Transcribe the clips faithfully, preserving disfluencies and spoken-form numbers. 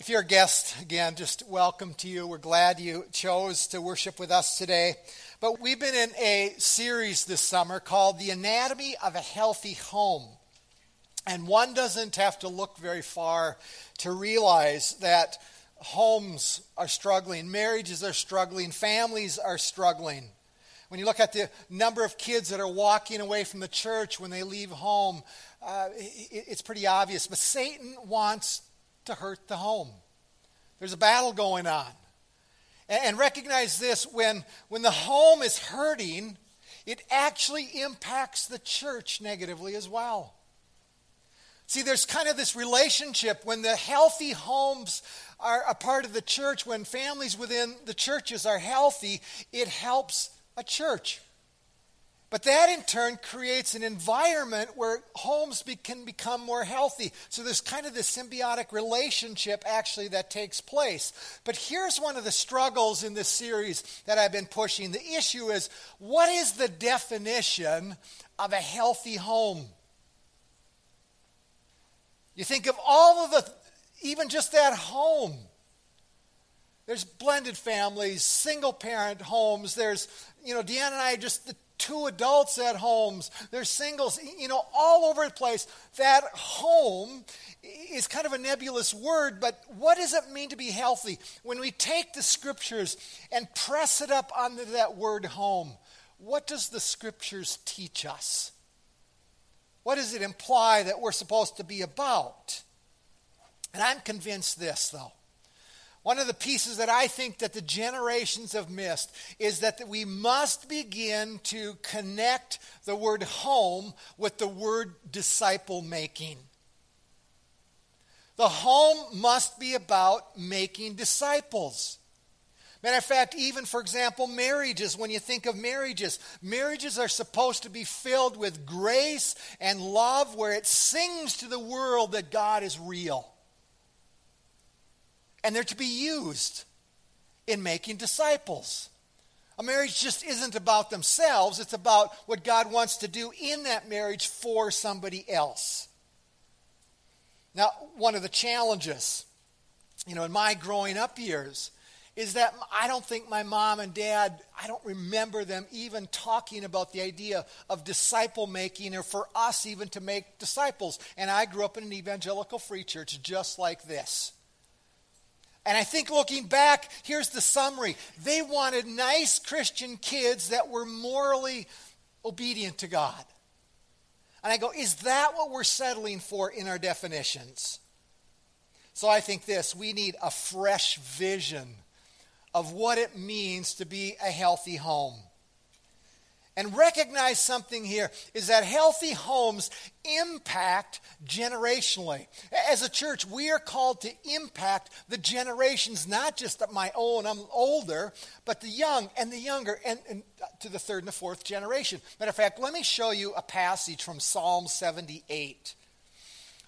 If you're a guest, again, just welcome to you. We're glad you chose to worship with us today. But we've been in a series this summer called The Anatomy of a Healthy Home. And one doesn't have to look very far to realize that homes are struggling, marriages are struggling, families are struggling. When you look at the number of kids that are walking away from the church when they leave home, uh, it, it's pretty obvious. But Satan wants to hurt the home. There's a battle going on. And, and recognize this, when, when the home is hurting, it actually impacts the church negatively as well. See, there's kind of this relationship when the healthy homes are a part of the church, when families within the churches are healthy, it helps a church. But that in turn creates an environment where homes be, can become more healthy. So there's kind of this symbiotic relationship actually that takes place. But here's one of the struggles in this series that I've been pushing. The issue is, what is the definition of a healthy home? You think of all of the, even just that home. There's blended families, single parent homes. There's, you know, Deanna and I just, the two adults at homes, there's singles, you know, all over the place. That home is kind of a nebulous word, but what does it mean to be healthy? When we take the scriptures and press it up onto that word home, what does the scriptures teach us? What does it imply that we're supposed to be about? And I'm convinced this, though. One of the pieces that I think that the generations have missed is that we must begin to connect the word home with the word disciple making. The home must be about making disciples. Matter of fact, even, for example, marriages, when you think of marriages, marriages are supposed to be filled with grace and love where it sings to the world that God is real. And they're to be used in making disciples. A marriage just isn't about themselves. It's about what God wants to do in that marriage for somebody else. Now, one of the challenges, you know, in my growing up years is that I don't think my mom and dad, I don't remember them even talking about the idea of disciple making or for us even to make disciples. And I grew up in an evangelical free church just like this. And I think looking back, here's the summary. They wanted nice Christian kids that were morally obedient to God. And I go, is that what we're settling for in our definitions? So I think this, we need a fresh vision of what it means to be a healthy home. And recognize something here is that healthy homes impact generationally. As a church, we are called to impact the generations, not just my own, I'm older, but the young and the younger and, and to the third and the fourth generation. Matter of fact, let me show you a passage from Psalm seventy-eight.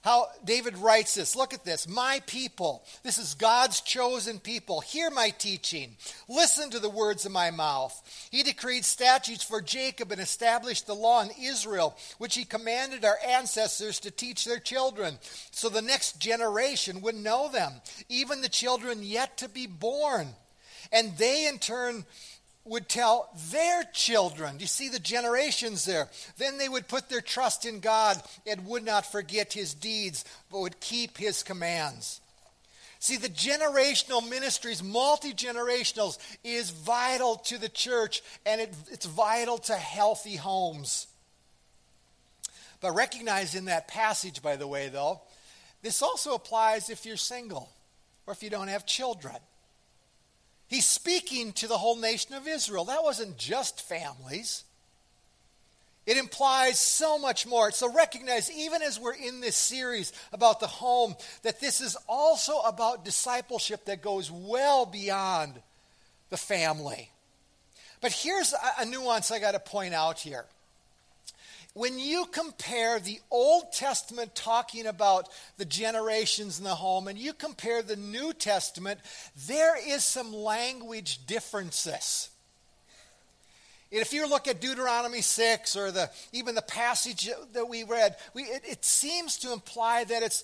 How David writes this, look at this. My people, this is God's chosen people, hear my teaching. Listen to the words of my mouth. He decreed statutes for Jacob and established the law in Israel, which he commanded our ancestors to teach their children, so the next generation would know them, even the children yet to be born. And they in turn would tell their children. You see the generations there. Then they would put their trust in God and would not forget his deeds, but would keep his commands. See, the generational ministries, multi-generationals, is vital to the church, and it, it's vital to healthy homes. But recognize in that passage, by the way, though, this also applies if you're single or if you don't have children. He's speaking to the whole nation of Israel. That wasn't just families. It implies so much more. So recognize, even as we're in this series about the home, that this is also about discipleship that goes well beyond the family. But here's a nuance I got to point out here. When you compare the Old Testament talking about the generations in the home and you compare the New Testament, there is some language differences. If you look at Deuteronomy six or the even the passage that we read, we, it, it seems to imply that it's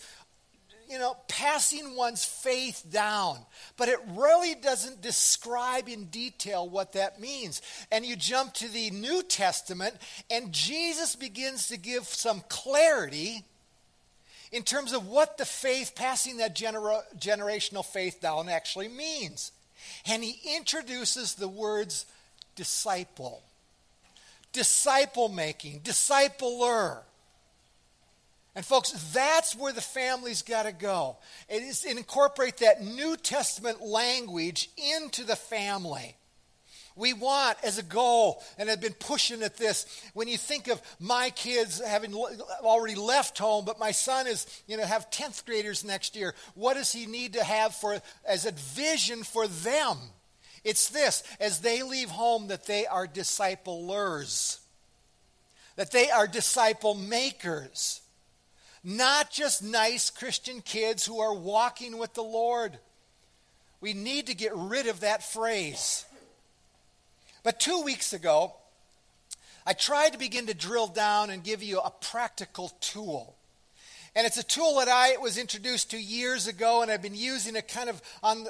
you know, passing one's faith down. But it really doesn't describe in detail what that means. And you jump to the New Testament, and Jesus begins to give some clarity in terms of what the faith, passing that genera- generational faith down actually means. And he introduces the words disciple, disciple-making, discipler. And folks, that's where the family's got to go. It is incorporate that New Testament language into the family. We want, as a goal, and I've been pushing at this, when you think of my kids having already left home, but my son is, you know, have tenth graders next year, what does he need to have for as a vision for them? It's this, as they leave home, that they are disciplers, that they are disciple makers, not just nice Christian kids who are walking with the Lord. We need to get rid of that phrase. But two weeks ago, I tried to begin to drill down and give you a practical tool. And it's a tool that I was introduced to years ago, and I've been using it kind of on,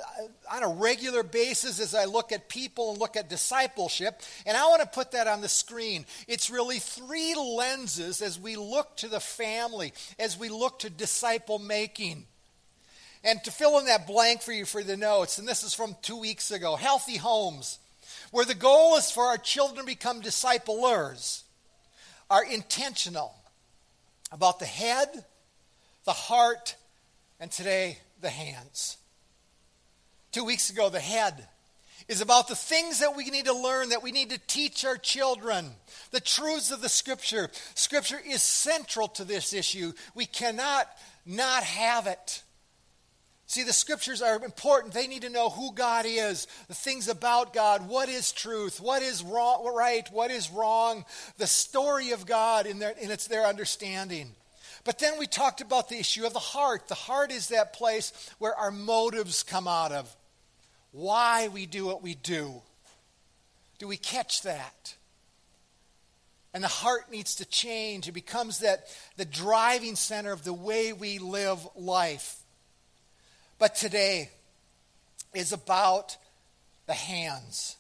on a regular basis as I look at people and look at discipleship. And I want to put that on the screen. It's really three lenses as we look to the family, as we look to disciple making. And to fill in that blank for you for the notes, and this is from two weeks ago, Healthy Homes, where the goal is for our children to become disciplers, are intentional about the head, the heart, and today, the hands. Two weeks ago, the head is about the things that we need to learn, that we need to teach our children, the truths of the Scripture. Scripture is central to this issue. We cannot not have it. See, the Scriptures are important. They need to know who God is, the things about God, what is truth, what is wrong, right, what is wrong, the story of God, and it's their understanding. But then we talked about the issue of the heart. The heart is that place where our motives come out of, why we do what we do. Do we catch that? And the heart needs to change. It becomes that the driving center of the way we live life. But today is about the hands.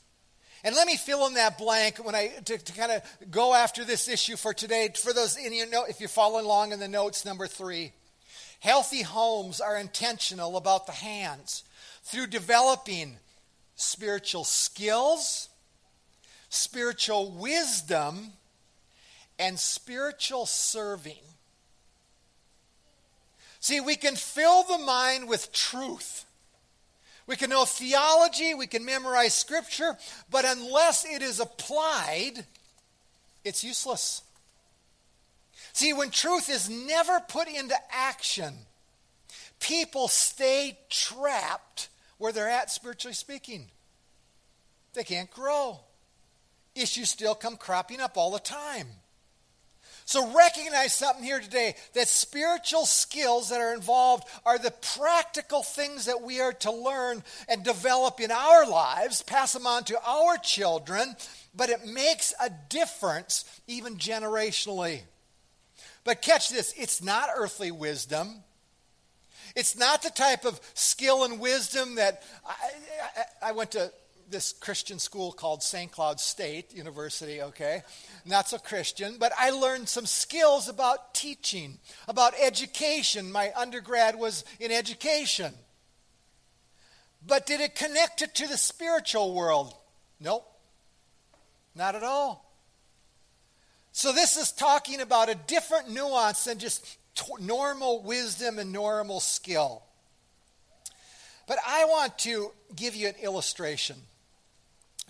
And let me fill in that blank when I to, to kind of go after this issue for today. For those in your note, if you're following along in the notes, number three, healthy homes are intentional about the hands through developing spiritual skills, spiritual wisdom, and spiritual serving. See, we can fill the mind with truth. We can know theology, we can memorize Scripture, but unless it is applied, it's useless. See, when truth is never put into action, people stay trapped where they're at spiritually speaking. They can't grow. Issues still come cropping up all the time. So recognize something here today, that spiritual skills that are involved are the practical things that we are to learn and develop in our lives, pass them on to our children, but it makes a difference even generationally. But catch this, it's not earthly wisdom. It's not the type of skill and wisdom that, I, I, I went to this Christian school called Saint Cloud State University, okay? Not so Christian, but I learned some skills about teaching, about education. My undergrad was in education. But did it connect it to the spiritual world? Nope. Not at all. So this is talking about a different nuance than just t- normal wisdom and normal skill. But I want to give you an illustration.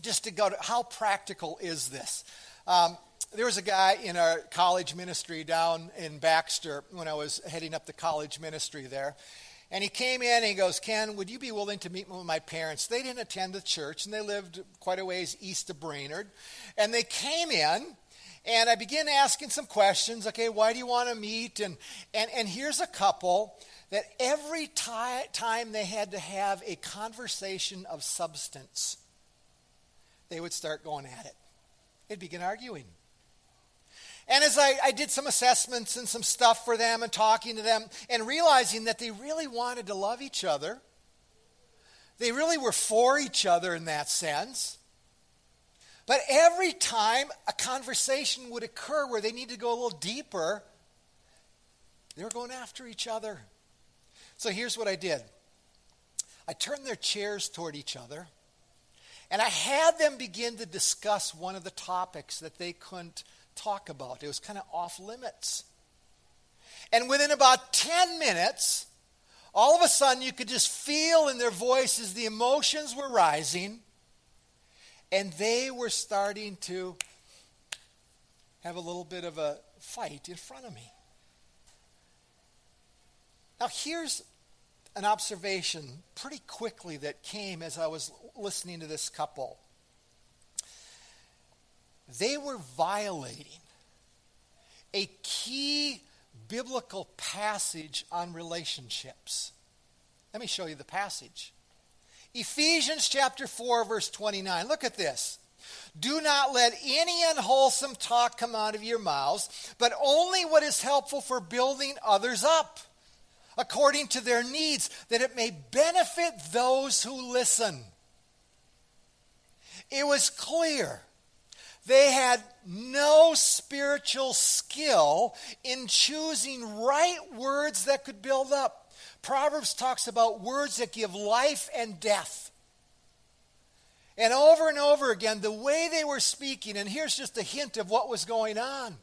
Just to go to how practical is this? Um, there was a guy in our college ministry down in Baxter when I was heading up the college ministry there. And he came in and he goes, "Ken, would you be willing to meet with my parents?" They didn't attend the church and they lived quite a ways east of Brainerd. And they came in and I began asking some questions. Okay, why do you want to meet? And and and here's a couple that every ti- time they had to have a conversation of substance, they would start going at it. They'd begin arguing. And as I, I did some assessments and some stuff for them and talking to them and realizing that they really wanted to love each other, they really were for each other in that sense. But every time a conversation would occur where they needed to go a little deeper, they were going after each other. So here's what I did. I turned their chairs toward each other, and I had them begin to discuss one of the topics that they couldn't talk about. It was kind of off limits. And within about ten minutes, all of a sudden you could just feel in their voices the emotions were rising, and they were starting to have a little bit of a fight in front of me. Now here's an observation pretty quickly that came as I was listening to this couple. They were violating a key biblical passage on relationships. Let me show you the passage. Ephesians chapter four, verse twenty-nine. Look at this. Do not let any unwholesome talk come out of your mouths, but only what is helpful for building others up, according to their needs, that it may benefit those who listen. It was clear they had no spiritual skill in choosing right words that could build up. Proverbs talks about words that give life and death. And over and over again, the way they were speaking, and here's just a hint of what was going on,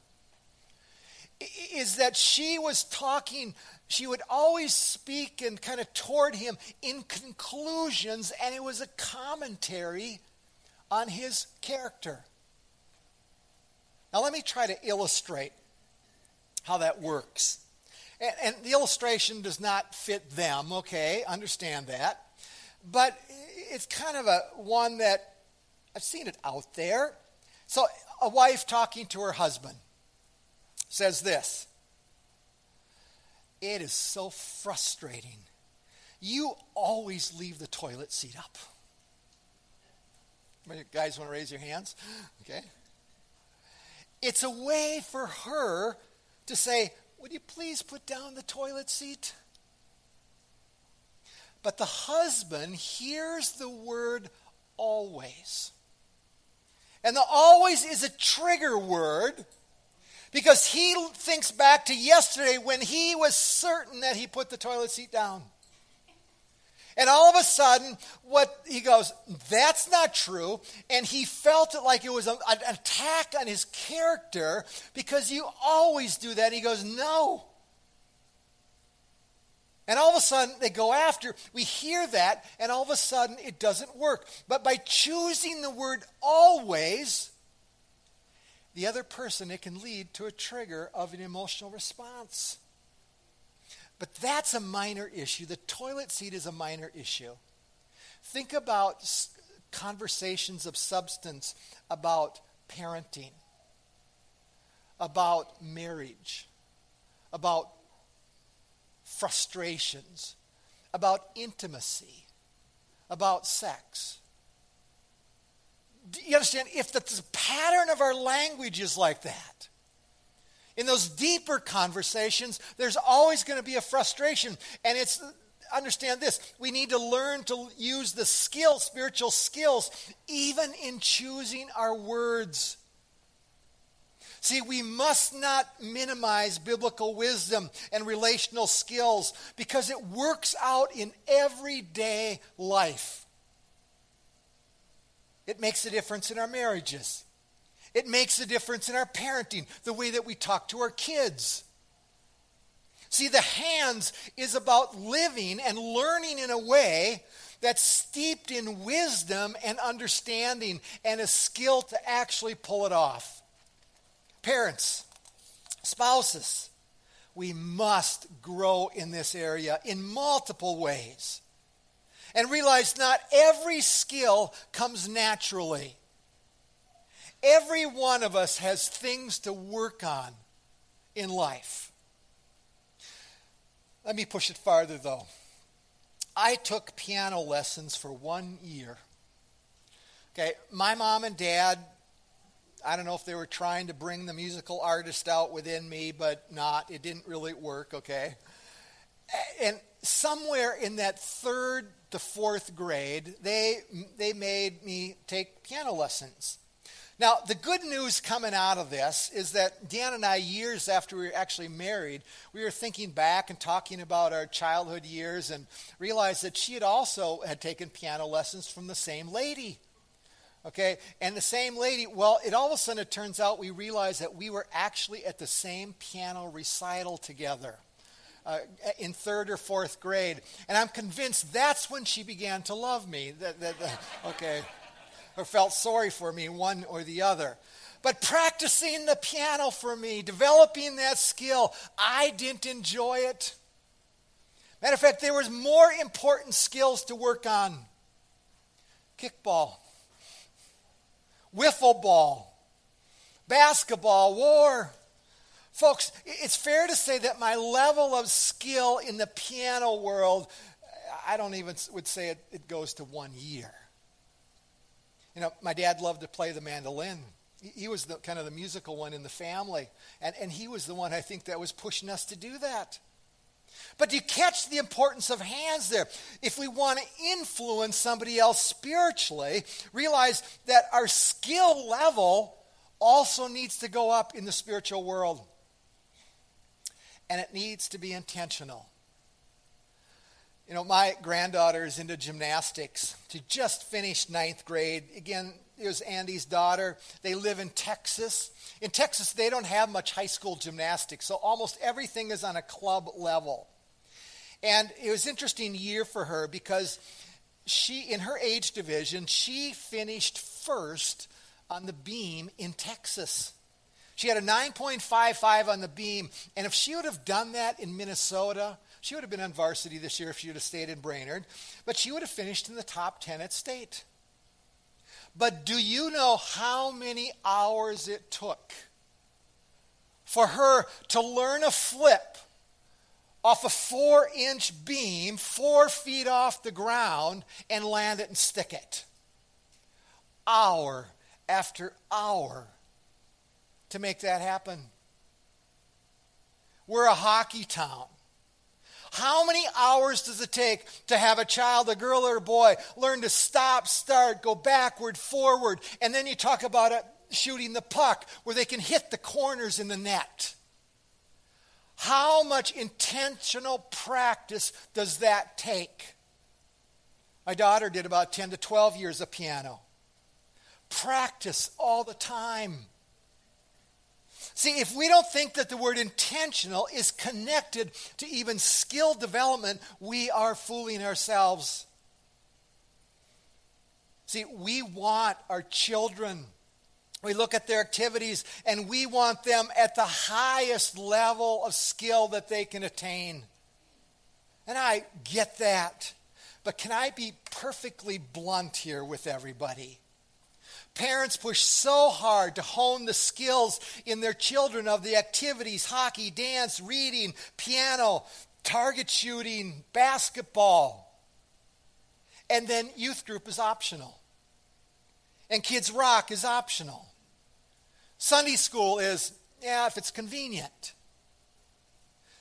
is that she was talking, she would always speak and kind of toward him in conclusions, and it was a commentary on his character. Now let me try to illustrate how that works. And, and the illustration does not fit them, okay, understand that. But it's kind of a one that I've seen it out there. So a wife talking to her husband says this. It is so frustrating. You always leave the toilet seat up. You guys want to raise your hands? Okay. It's a way for her to say, would you please put down the toilet seat? But the husband hears the word always. And the always is a trigger word because he thinks back to yesterday when he was certain that he put the toilet seat down. And all of a sudden, what he goes, that's not true. And he felt it like it was a, an attack on his character because you always do that. And he goes, no. And all of a sudden, they go after. We hear that, and all of a sudden, it doesn't work. But by choosing the word always, the other person, it can lead to a trigger of an emotional response. But that's a minor issue. The toilet seat is a minor issue. Think about conversations of substance about parenting, about marriage, about frustrations, about intimacy, about sex. Do you understand? If the pattern of our language is like that, in those deeper conversations, there's always going to be a frustration. And it's, understand this, we need to learn to use the skill, spiritual skills, even in choosing our words. See, we must not minimize biblical wisdom and relational skills because it works out in everyday life. It makes a difference in our marriages. It makes a difference in our parenting, the way that we talk to our kids. See, the hands is about living and learning in a way that's steeped in wisdom and understanding and a skill to actually pull it off. Parents, spouses, we must grow in this area in multiple ways and realize not every skill comes naturally. Every one of us has things to work on in life. Let me push it farther, though. I took piano lessons for one year. Okay, my mom and dad, I don't know if they were trying to bring the musical artist out within me, but not. It didn't really work, okay? And somewhere in that third to fourth grade, they they made me take piano lessons. Now, the good news coming out of this is that Dan and I, years after we were actually married, we were thinking back and talking about our childhood years and realized that she had also had taken piano lessons from the same lady. Okay, and the same lady, well, it all of a sudden it turns out we realized that we were actually at the same piano recital together uh, in third or fourth grade. And I'm convinced that's when she began to love me. That, that, that, okay, or felt sorry for me, one or the other. But practicing the piano for me, developing that skill, I didn't enjoy it. Matter of fact, there was more important skills to work on. Kickball. Wiffle ball, basketball, war. Folks, it's fair to say that my level of skill in the piano world, I don't even would say it, it goes to one year. You know, my dad loved to play the mandolin. He was the kind of the musical one in the family. And, and he was the one, I think, that was pushing us to do that. But do you catch the importance of hands there? If we want to influence somebody else spiritually, realize that our skill level also needs to go up in the spiritual world. And it needs to be intentional. You know, my granddaughter is into gymnastics. She just finished ninth grade. Again, it was Andy's daughter. They live in Texas. In Texas, they don't have much high school gymnastics, so almost everything is on a club level. And it was an interesting year for her because she, in her age division, she finished first on the beam in Texas. She had a nine point five five on the beam, and if she would have done that in Minnesota, she would have been on varsity this year if she would have stayed in Brainerd, but she would have finished in the top ten at state. But do you know how many hours it took for her to learn a flip off a four-inch beam, four feet off the ground, and land it and stick it? Hour after hour to make that happen. We're a hockey town. How many hours does it take to have a child, a girl or a boy, learn to stop, start, go backward, forward, and then you talk about it, shooting the puck where they can hit the corners in the net? How much intentional practice does that take? My daughter did about ten to twelve years of piano. Practice all the time. See, if we don't think that the word intentional is connected to even skill development, we are fooling ourselves. See, we want our children, we look at their activities, and we want them at the highest level of skill that they can attain. And I get that. But can I be perfectly blunt here with everybody? Parents push so hard to hone the skills in their children of the activities, hockey, dance, reading, piano, target shooting, basketball. And then youth group is optional. And Kids Rock is optional. Sunday school is, yeah, if it's convenient.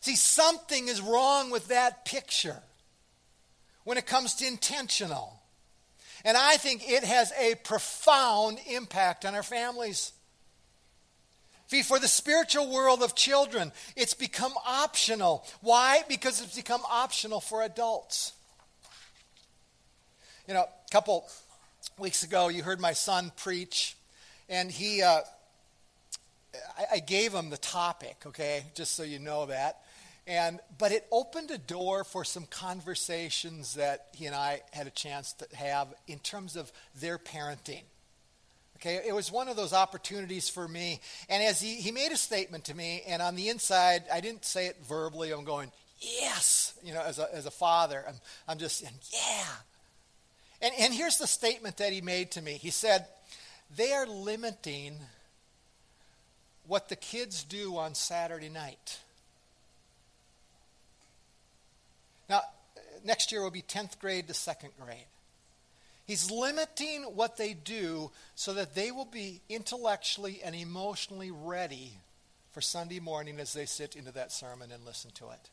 See, something is wrong with that picture when it comes to intentional. And I think it has a profound impact on our families. See, for the spiritual world of children, it's become optional. Why? Because it's become optional for adults. You know, a couple weeks ago, you heard my son preach, and he, uh, I, I gave him the topic, okay, just so you know that. And but it opened a door for some conversations that he and I had a chance to have in terms of their parenting. Okay, it was one of those opportunities for me. And as he, he made a statement to me, and on the inside, I didn't say it verbally. I'm going, yes, you know, as a as a father, I'm I'm just saying, yeah. And and here's the statement that he made to me. He said, "They are limiting what the kids do on Saturday night." Now, next year will be tenth grade to second grade. He's limiting what they do so that they will be intellectually and emotionally ready for Sunday morning as they sit into that sermon and listen to it.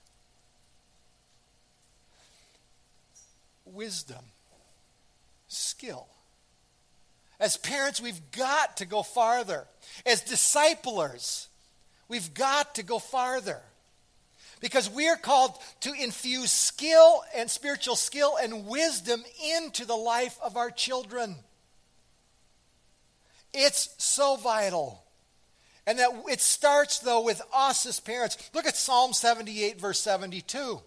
Wisdom, skill. As parents, we've got to go farther. As disciplers, we've got to go farther. Because we are called to infuse skill and spiritual skill and wisdom into the life of our children. It's so vital. And that it starts, though, with us as parents. Look at Psalm seventy-eight, verse seventy-two.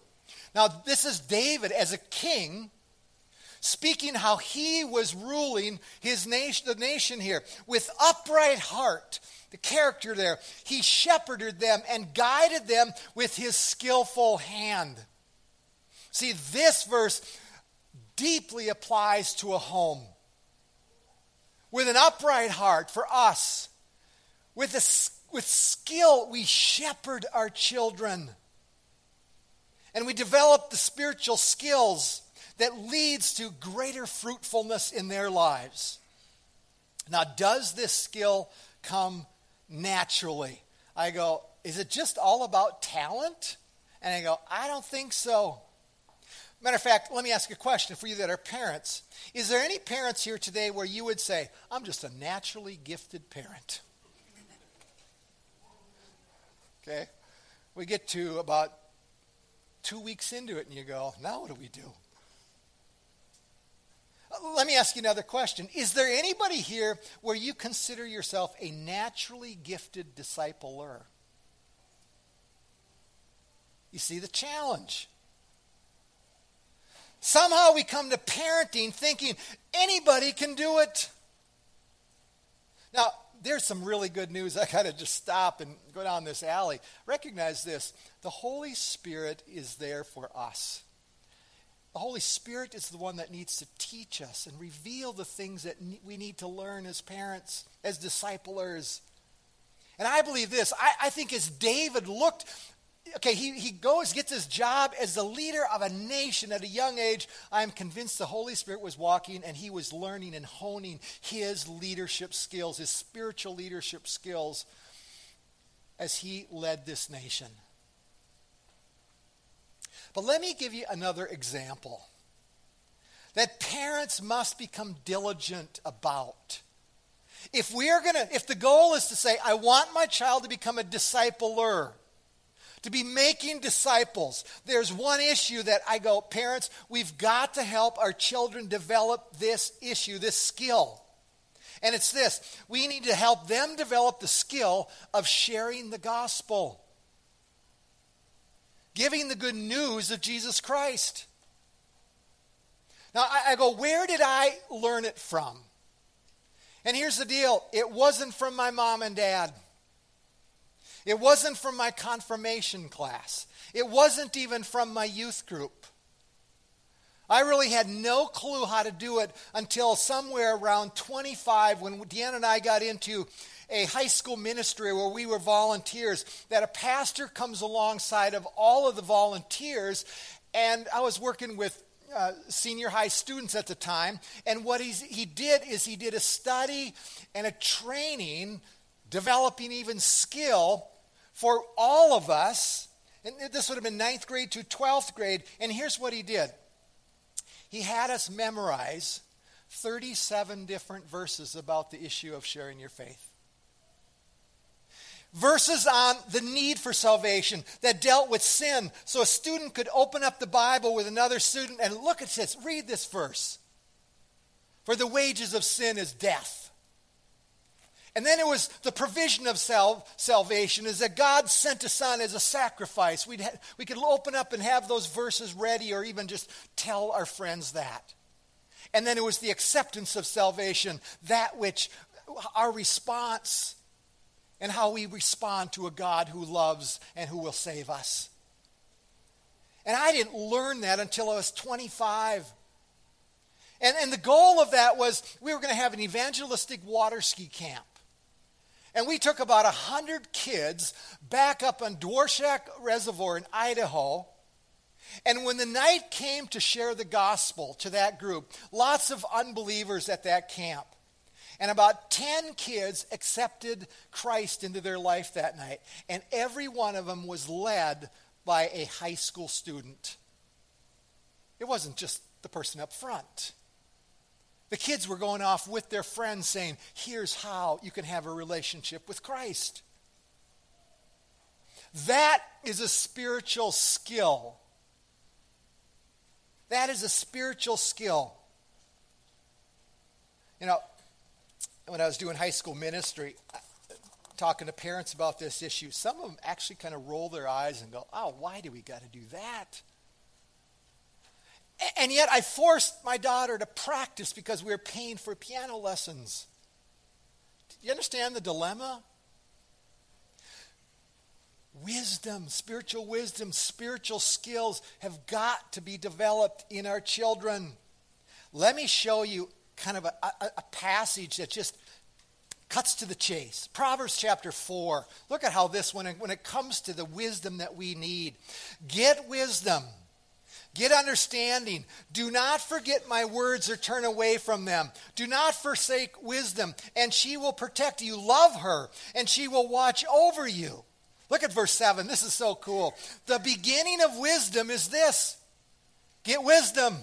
Now, this is David as a king speaking how he was ruling his nation, the nation here. With upright heart, the character there, he shepherded them and guided them with his skillful hand. See, this verse deeply applies to a home. With an upright heart for us, with, a, with skill, we shepherd our children. And we develop the spiritual skills that leads to greater fruitfulness in their lives. Now, does this skill come naturally? I go, is it just all about talent? And I go, I don't think so. Matter of fact, let me ask a question for you that are parents. Is there any parents here today where you would say, I'm just a naturally gifted parent? Okay? We get to about two weeks into it and you go, now what do we do? Let me ask you another question. Is there anybody here where you consider yourself a naturally gifted discipler? You see the challenge. Somehow we come to parenting thinking anybody can do it. Now, there's some really good news. I got to just stop and go down this alley. Recognize this. The Holy Spirit is there for us. The Holy Spirit is the one that needs to teach us and reveal the things that we need to learn as parents, as disciplers. And I believe this. I, I think as David looked, okay, he, he goes, gets his job as the leader of a nation at a young age. I am convinced the Holy Spirit was walking and he was learning and honing his leadership skills, his spiritual leadership skills as he led this nation. But let me give you another example that parents must become diligent about. If we are going to, if the goal is to say, I want my child to become a discipler, to be making disciples, there's one issue that I go, parents, we've got to help our children develop this issue, this skill. And it's this, we need to help them develop the skill of sharing the gospel. Giving the good news of Jesus Christ. Now, I, I go, where did I learn it from? And here's the deal. It wasn't from my mom and dad. It wasn't from my confirmation class. It wasn't even from my youth group. I really had no clue how to do it until somewhere around twenty-five when Deanna and I got into a high school ministry where we were volunteers, that a pastor comes alongside of all of the volunteers, and I was working with uh, senior high students at the time, and what he's, he did is he did a study and a training, developing even skill for all of us, and this would have been ninth grade to twelfth grade, and here's what he did. He had us memorize thirty-seven different verses about the issue of sharing your faith. Verses on the need for salvation that dealt with sin. So a student could open up the Bible with another student and look at this, read this verse. For the wages of sin is death. And then it was the provision of sal- salvation is that God sent his son as a sacrifice. We'd ha- we could open up and have those verses ready or even just tell our friends that. And then it was the acceptance of salvation, that which our response and how we respond to a God who loves and who will save us. And I didn't learn that until I was twenty-five. And, and the goal of that was we were going to have an evangelistic water ski camp. And we took about one hundred kids back up on Dworshak Reservoir in Idaho. And when the night came to share the gospel to that group, lots of unbelievers at that camp, and about ten kids accepted Christ into their life that night. And every one of them was led by a high school student. It wasn't just the person up front. The kids were going off with their friends saying, here's how you can have a relationship with Christ. That is a spiritual skill. That is a spiritual skill. You know, when I was doing high school ministry, talking to parents about this issue, some of them actually kind of roll their eyes and go, oh, why do we got to do that? And yet I forced my daughter to practice because we were paying for piano lessons. Do you understand the dilemma? Wisdom, spiritual wisdom, spiritual skills have got to be developed in our children. Let me show you kind of a, a, a passage that just cuts to the chase. Proverbs chapter four. Look at how this one, when it comes to the wisdom that we need. Get wisdom. Get understanding. Do not forget my words or turn away from them. Do not forsake wisdom, and she will protect you. Love her, and she will watch over you. Look at verse seven. This is so cool. The beginning of wisdom is this. Get wisdom.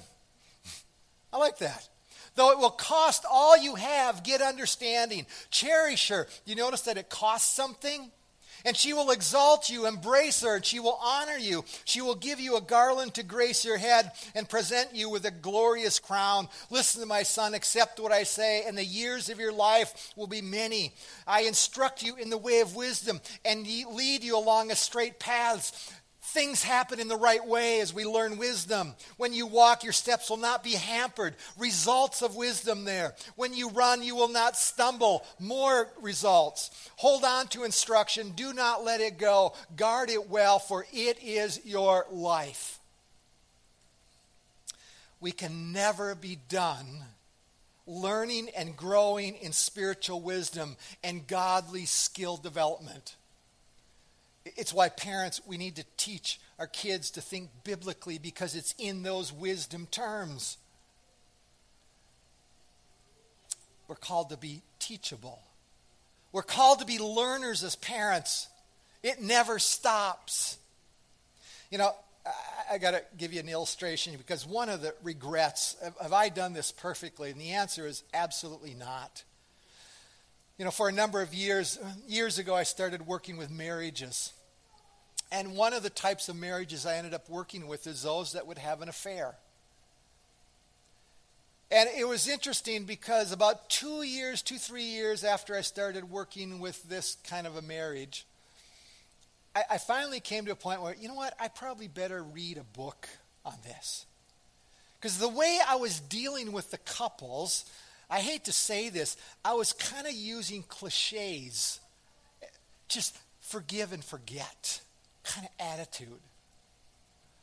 I like that. Though it will cost all you have, get understanding. Cherish her. You notice that it costs something? And she will exalt you, embrace her, and she will honor you. She will give you a garland to grace your head and present you with a glorious crown. Listen to my son, accept what I say, and the years of your life will be many. I instruct you in the way of wisdom and lead you along a straight path. Things happen in the right way as we learn wisdom. When you walk, your steps will not be hampered. Results of wisdom there. When you run, you will not stumble. More results. Hold on to instruction. Do not let it go. Guard it well, for it is your life. We can never be done learning and growing in spiritual wisdom and godly skill development. It's why parents, we need to teach our kids to think biblically because it's in those wisdom terms. We're called to be teachable. We're called to be learners as parents. It never stops. You know, I, I got to give you an illustration because one of the regrets, have, have I done this perfectly? And the answer is absolutely not. You know, for a number of years, years ago, I started working with marriages. And one of the types of marriages I ended up working with is those that would have an affair. And it was interesting because about two years, two, three years after I started working with this kind of a marriage, I, I finally came to a point where, you know what, I probably better read a book on this. Because the way I was dealing with the couples, I hate to say this, I was kind of using cliches, just forgive and forget kind of attitude.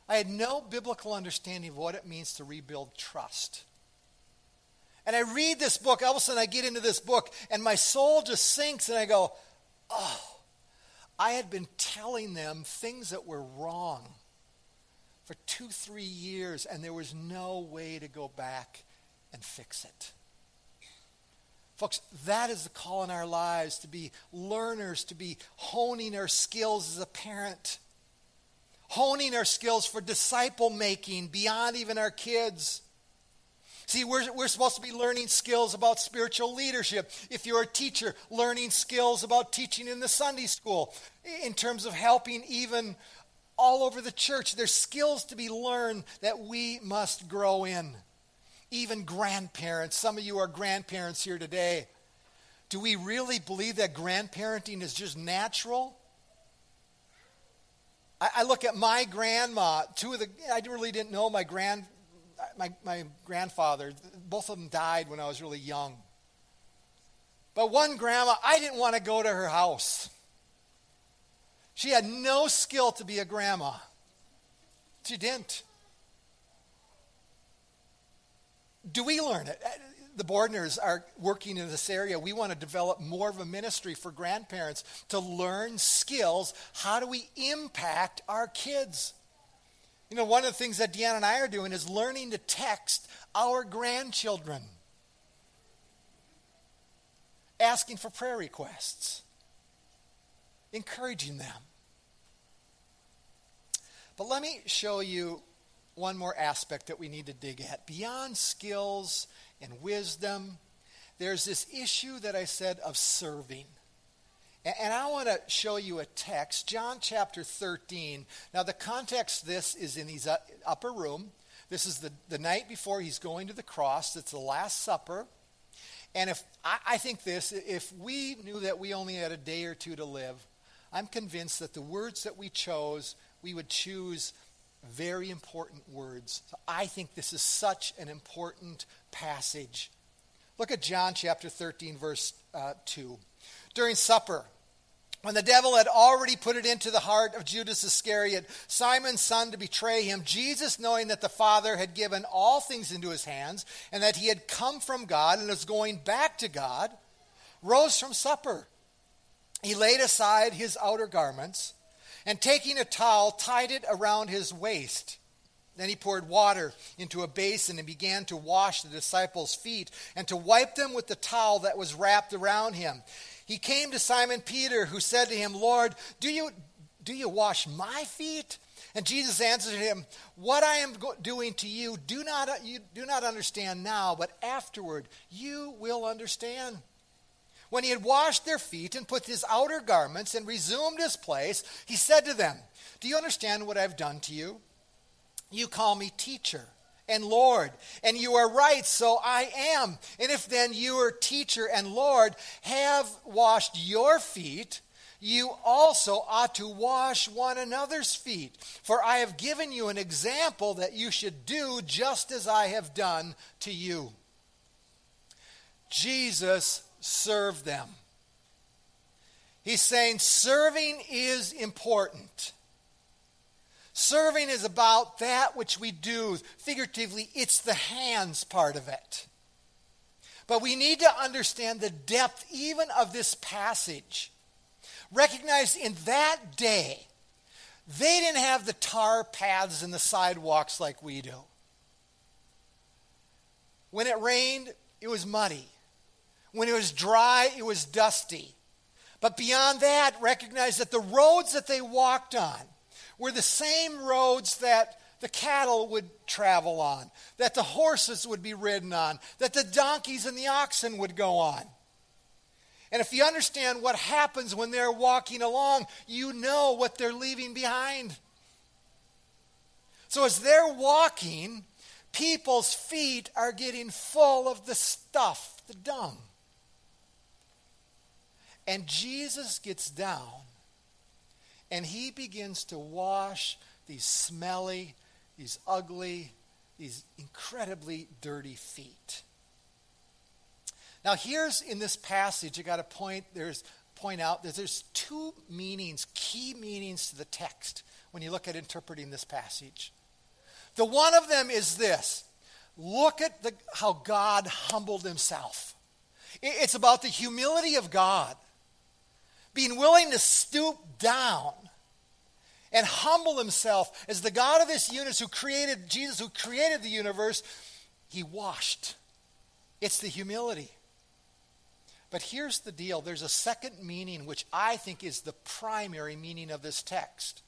I had no biblical understanding of what it means to rebuild trust. And I read this book, all of a sudden I get into this book, and my soul just sinks, and I go, oh, I had been telling them things that were wrong for two, three years, and there was no way to go back and fix it. Folks, that is the call in our lives, to be learners, to be honing our skills as a parent, honing our skills for disciple making beyond even our kids. See, we're, we're supposed to be learning skills about spiritual leadership. If you're a teacher, learning skills about teaching in the Sunday school, in terms of helping even all over the church. There's skills to be learned that we must grow in. Even grandparents, some of you are grandparents here today. Do we really believe that grandparenting is just natural? I, I look at my grandma, two of the, I really didn't know my grand, my, my grandfather. Both of them died when I was really young. But one grandma, I didn't want to go to her house. She had no skill to be a grandma. She didn't. Do we learn it? The Bordners are working in this area. We want to develop more of a ministry for grandparents to learn skills. How do we impact our kids? You know, one of the things that Deanna and I are doing is learning to text our grandchildren, asking for prayer requests, encouraging them. But let me show you one more aspect that we need to dig at. Beyond skills and wisdom, there's this issue that I said of serving. And I want to show you a text, John chapter thirteen. Now the context of this is in his upper room. This is the, the night before he's going to the cross. It's the Last Supper. And if I, I think this, if we knew that we only had a day or two to live, I'm convinced that the words that we chose, we would choose very important words. So I think this is such an important passage. Look at John chapter thirteen, verse uh, two. During supper, when the devil had already put it into the heart of Judas Iscariot, Simon's son, to betray him, Jesus, knowing that the Father had given all things into his hands and that he had come from God and was going back to God, rose from supper. He laid aside his outer garments and, taking a towel, tied it around his waist. Then he poured water into a basin and began to wash the disciples' feet and to wipe them with the towel that was wrapped around him. He came to Simon Peter, who said to him, "Lord, do you do you wash my feet?" And Jesus answered him, "What I am go- doing to you, do not you do not understand now, but afterward you will understand." When he had washed their feet and put his outer garments and resumed his place, he said to them, "Do you understand what I have done to you? You call me teacher and Lord, and you are right, so I am. And if then you are teacher and Lord have washed your feet, you also ought to wash one another's feet. For I have given you an example that you should do just as I have done to you." Jesus served them. He's saying serving is important. Serving is about that which we do. Figuratively, it's the hands part of it. But we need to understand the depth even of this passage. Recognize in that day, they didn't have the tar paths and the sidewalks like we do. When it rained, it was muddy. When it was dry, it was dusty. But beyond that, recognize that the roads that they walked on were the same roads that the cattle would travel on, that the horses would be ridden on, that the donkeys and the oxen would go on. And if you understand what happens when they're walking along, you know what they're leaving behind. So as they're walking, people's feet are getting full of the stuff, the dung. And Jesus gets down and he begins to wash these smelly, these ugly, these incredibly dirty feet. Now here's in this passage, I got to point, there's, point out that there's two meanings, key meanings to the text when you look at interpreting this passage. The one of them is this. Look at the, how God humbled himself. It, it's about the humility of God. Being willing to stoop down and humble himself as the God of this universe who created Jesus, who created the universe, he washed. It's the humility. But here's the deal. There's a second meaning, which I think is the primary meaning of this text.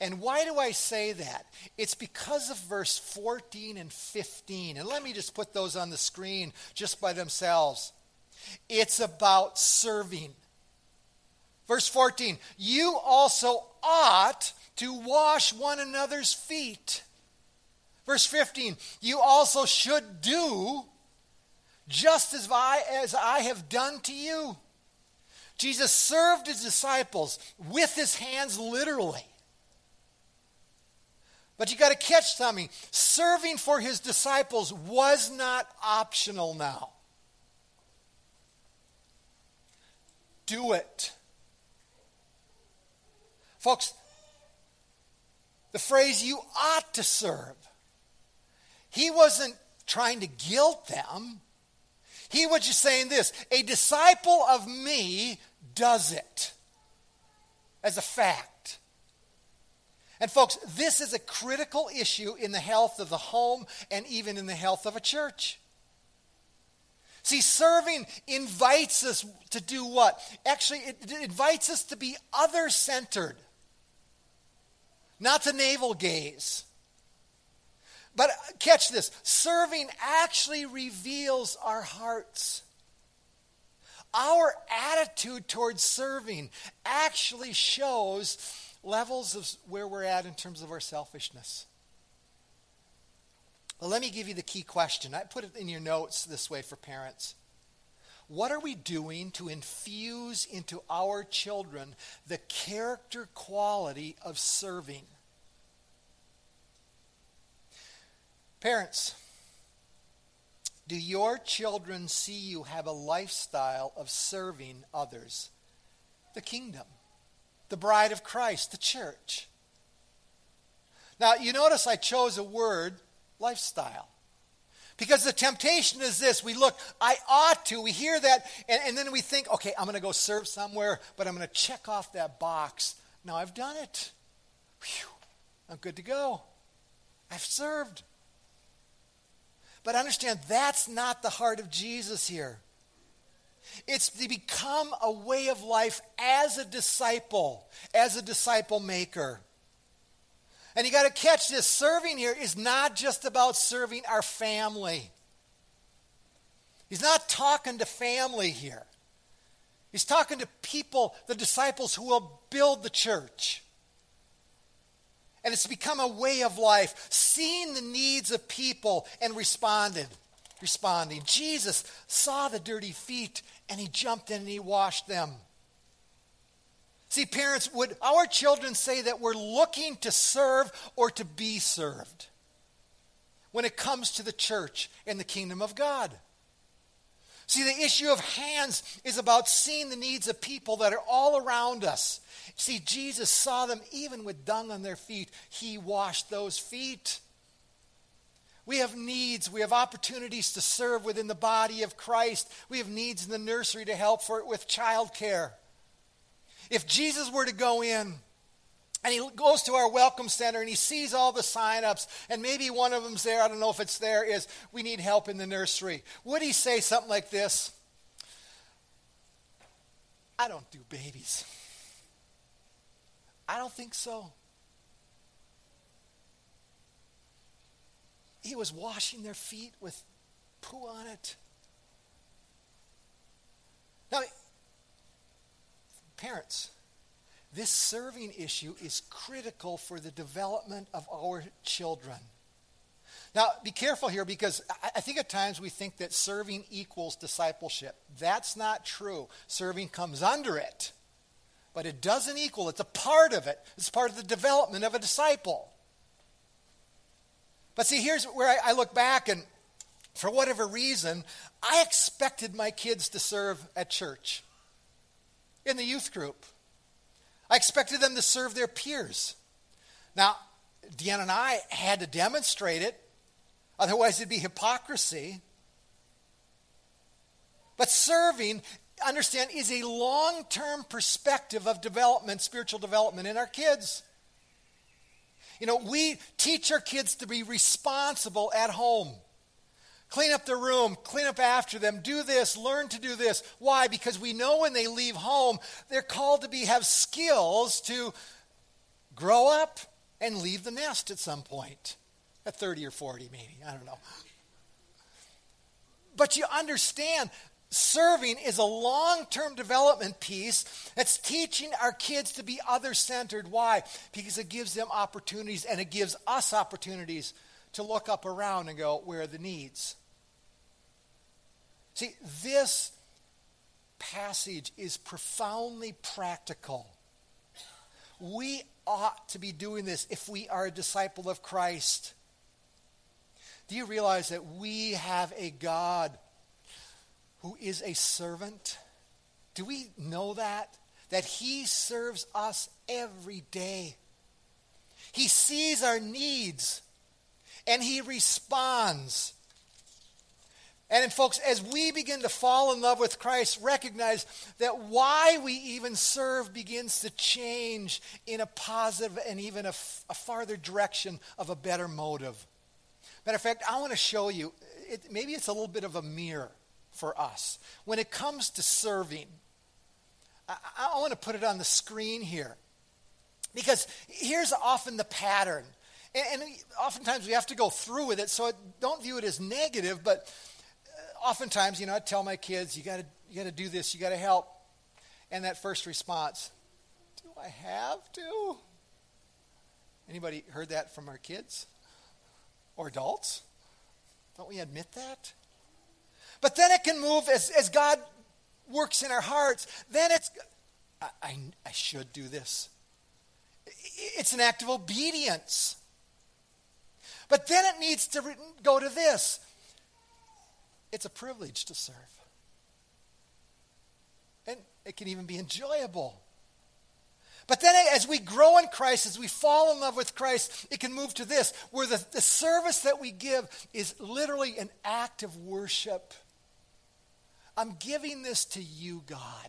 And why do I say that? It's because of verse fourteen and fifteen. And let me just put those on the screen just by themselves. It's about serving. Verse fourteen, "You also ought to wash one another's feet." Verse fifteen, "You also should do just as I, as I have done to you." Jesus served his disciples with his hands literally. But you got to catch something. Serving for his disciples was not optional now. Do it. Folks, the phrase "you ought to serve," he wasn't trying to guilt them. He was just saying this, a disciple of me does it as a fact. And folks, this is a critical issue in the health of the home and even in the health of a church. See, serving invites us to do what? Actually, it invites us to be other-centered, not to navel gaze. But catch this, serving actually reveals our hearts. Our attitude towards serving actually shows levels of where we're at in terms of our selfishness. Well, let me give you the key question. I put it in your notes this way for parents. What are we doing to infuse into our children the character quality of serving? Parents, do your children see you have a lifestyle of serving others? The kingdom, the bride of Christ, the church. Now, you notice I chose a word, lifestyle. Because the temptation is this. We look, I ought to. We hear that, and, and then we think, okay, I'm going to go serve somewhere, but I'm going to check off that box. Now I've done it. Whew, I'm good to go. I've served. But understand, that's not the heart of Jesus here. It's to become a way of life as a disciple, as a disciple maker. And you got to catch this. Serving here is not just about serving our family. He's not talking to family here. He's talking to people, the disciples who will build the church. And it's become a way of life, seeing the needs of people and responded, responding. Jesus saw the dirty feet, and he jumped in and he washed them. See, parents, would our children say that we're looking to serve or to be served when it comes to the church and the kingdom of God? See, the issue of hands is about seeing the needs of people that are all around us. See, Jesus saw them even with dung on their feet. He washed those feet. We have needs. We have opportunities to serve within the body of Christ. We have needs in the nursery to help for it with childcare. If Jesus were to go in and he goes to our welcome center and he sees all the sign-ups, and maybe one of them's there, I don't know if it's there, is we need help in the nursery. Would he say something like this? I don't do babies. I don't think so. He was washing their feet with poo on it. Now, parents, this serving issue is critical for the development of our children. Now, be careful here, because I think at times we think that serving equals discipleship. That's not true. Serving comes under it, but it doesn't equal. It's a part of it. It's part of the development of a disciple. But see, here's where I look back, and for whatever reason, I expected my kids to serve at church, in the youth group. I expected them to serve their peers. Now, Deanna and I had to demonstrate it. Otherwise, it'd be hypocrisy. But serving, understand, is a long-term perspective of development, spiritual development in our kids. You know, we teach our kids to be responsible at home. Clean up their room, clean up after them, do this, learn to do this. Why? Because we know when they leave home, they're called to be have skills to grow up and leave the nest at some point. At thirty or forty maybe, I don't know. But you understand, serving is a long-term development piece that's teaching our kids to be other-centered. Why? Because it gives them opportunities, and it gives us opportunities to look up around and go, where are the needs? See, this passage is profoundly practical. We ought to be doing this if we are a disciple of Christ. Do you realize that we have a God who is a servant? Do we know that? That he serves us every day. He sees our needs, and he responds. And then, folks, as we begin to fall in love with Christ, recognize that why we even serve begins to change in a positive and even a, f- a farther direction of a better motive. Matter of fact, I want to show you, it, maybe it's a little bit of a mirror for us. When it comes to serving, I, I want to put it on the screen here. Because here's often the pattern. And, and oftentimes we have to go through with it, so don't view it as negative, but oftentimes, you know, I tell my kids, you got to you got to do this, you got to help. And that first response, do I have to? Anybody heard that from our kids or adults? Don't we admit that? But then it can move as, as God works in our hearts. Then it's, I, I, I should do this. It's an act of obedience. But then it needs to re- go to this. It's a privilege to serve. And it can even be enjoyable. But then as we grow in Christ, as we fall in love with Christ, it can move to this, where the, the service that we give is literally an act of worship. I'm giving this to you, God.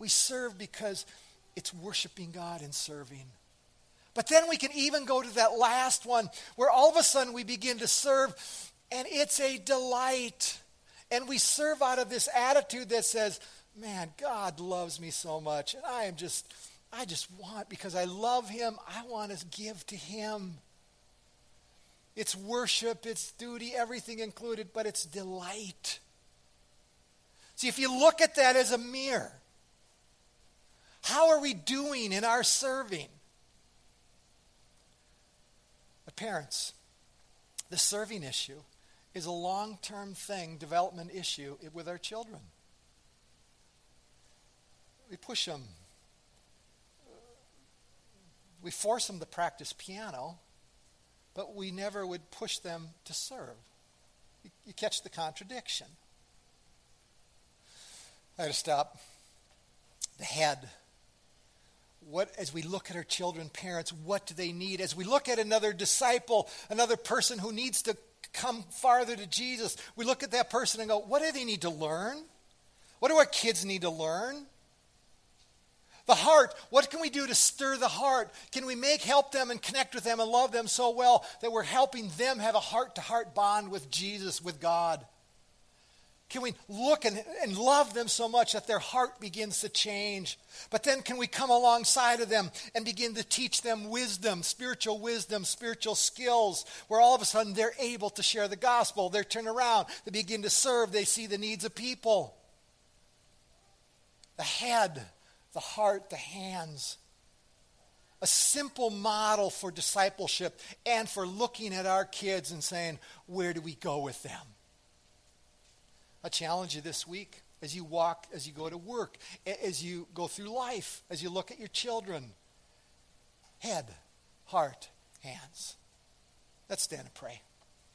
We serve because it's worshiping God and serving. But then we can even go to that last one, where all of a sudden we begin to serve, and it's a delight. And we serve out of this attitude that says, man, God loves me so much. And I am just, I just want, because I love him, I want to give to him. It's worship, it's duty, everything included, but it's delight. See, if you look at that as a mirror, how are we doing in our serving? But parents, the serving issue is a long-term thing, development issue with our children. We push them. We force them to practice piano, but we never would push them to serve. You, you catch the contradiction. I had to stop. The head. What, as we look at our children, parents, what do they need? As we look at another disciple, another person who needs to come farther to Jesus, we look at that person and go, what do they need to learn? What do our kids need to learn? The heart, what can we do to stir the heart? Can we make, help them and connect with them and love them so well that we're helping them have a heart-to-heart bond with Jesus, with God? Can we look and, and love them so much that their heart begins to change? But then can we come alongside of them and begin to teach them wisdom, spiritual wisdom, spiritual skills, where all of a sudden they're able to share the gospel, they turn around, they begin to serve, they see the needs of people. The head, the heart, the hands. A simple model for discipleship and for looking at our kids and saying, where do we go with them? I challenge you this week as you walk, as you go to work, as you go through life, as you look at your children. Head, heart, hands. Let's stand and pray.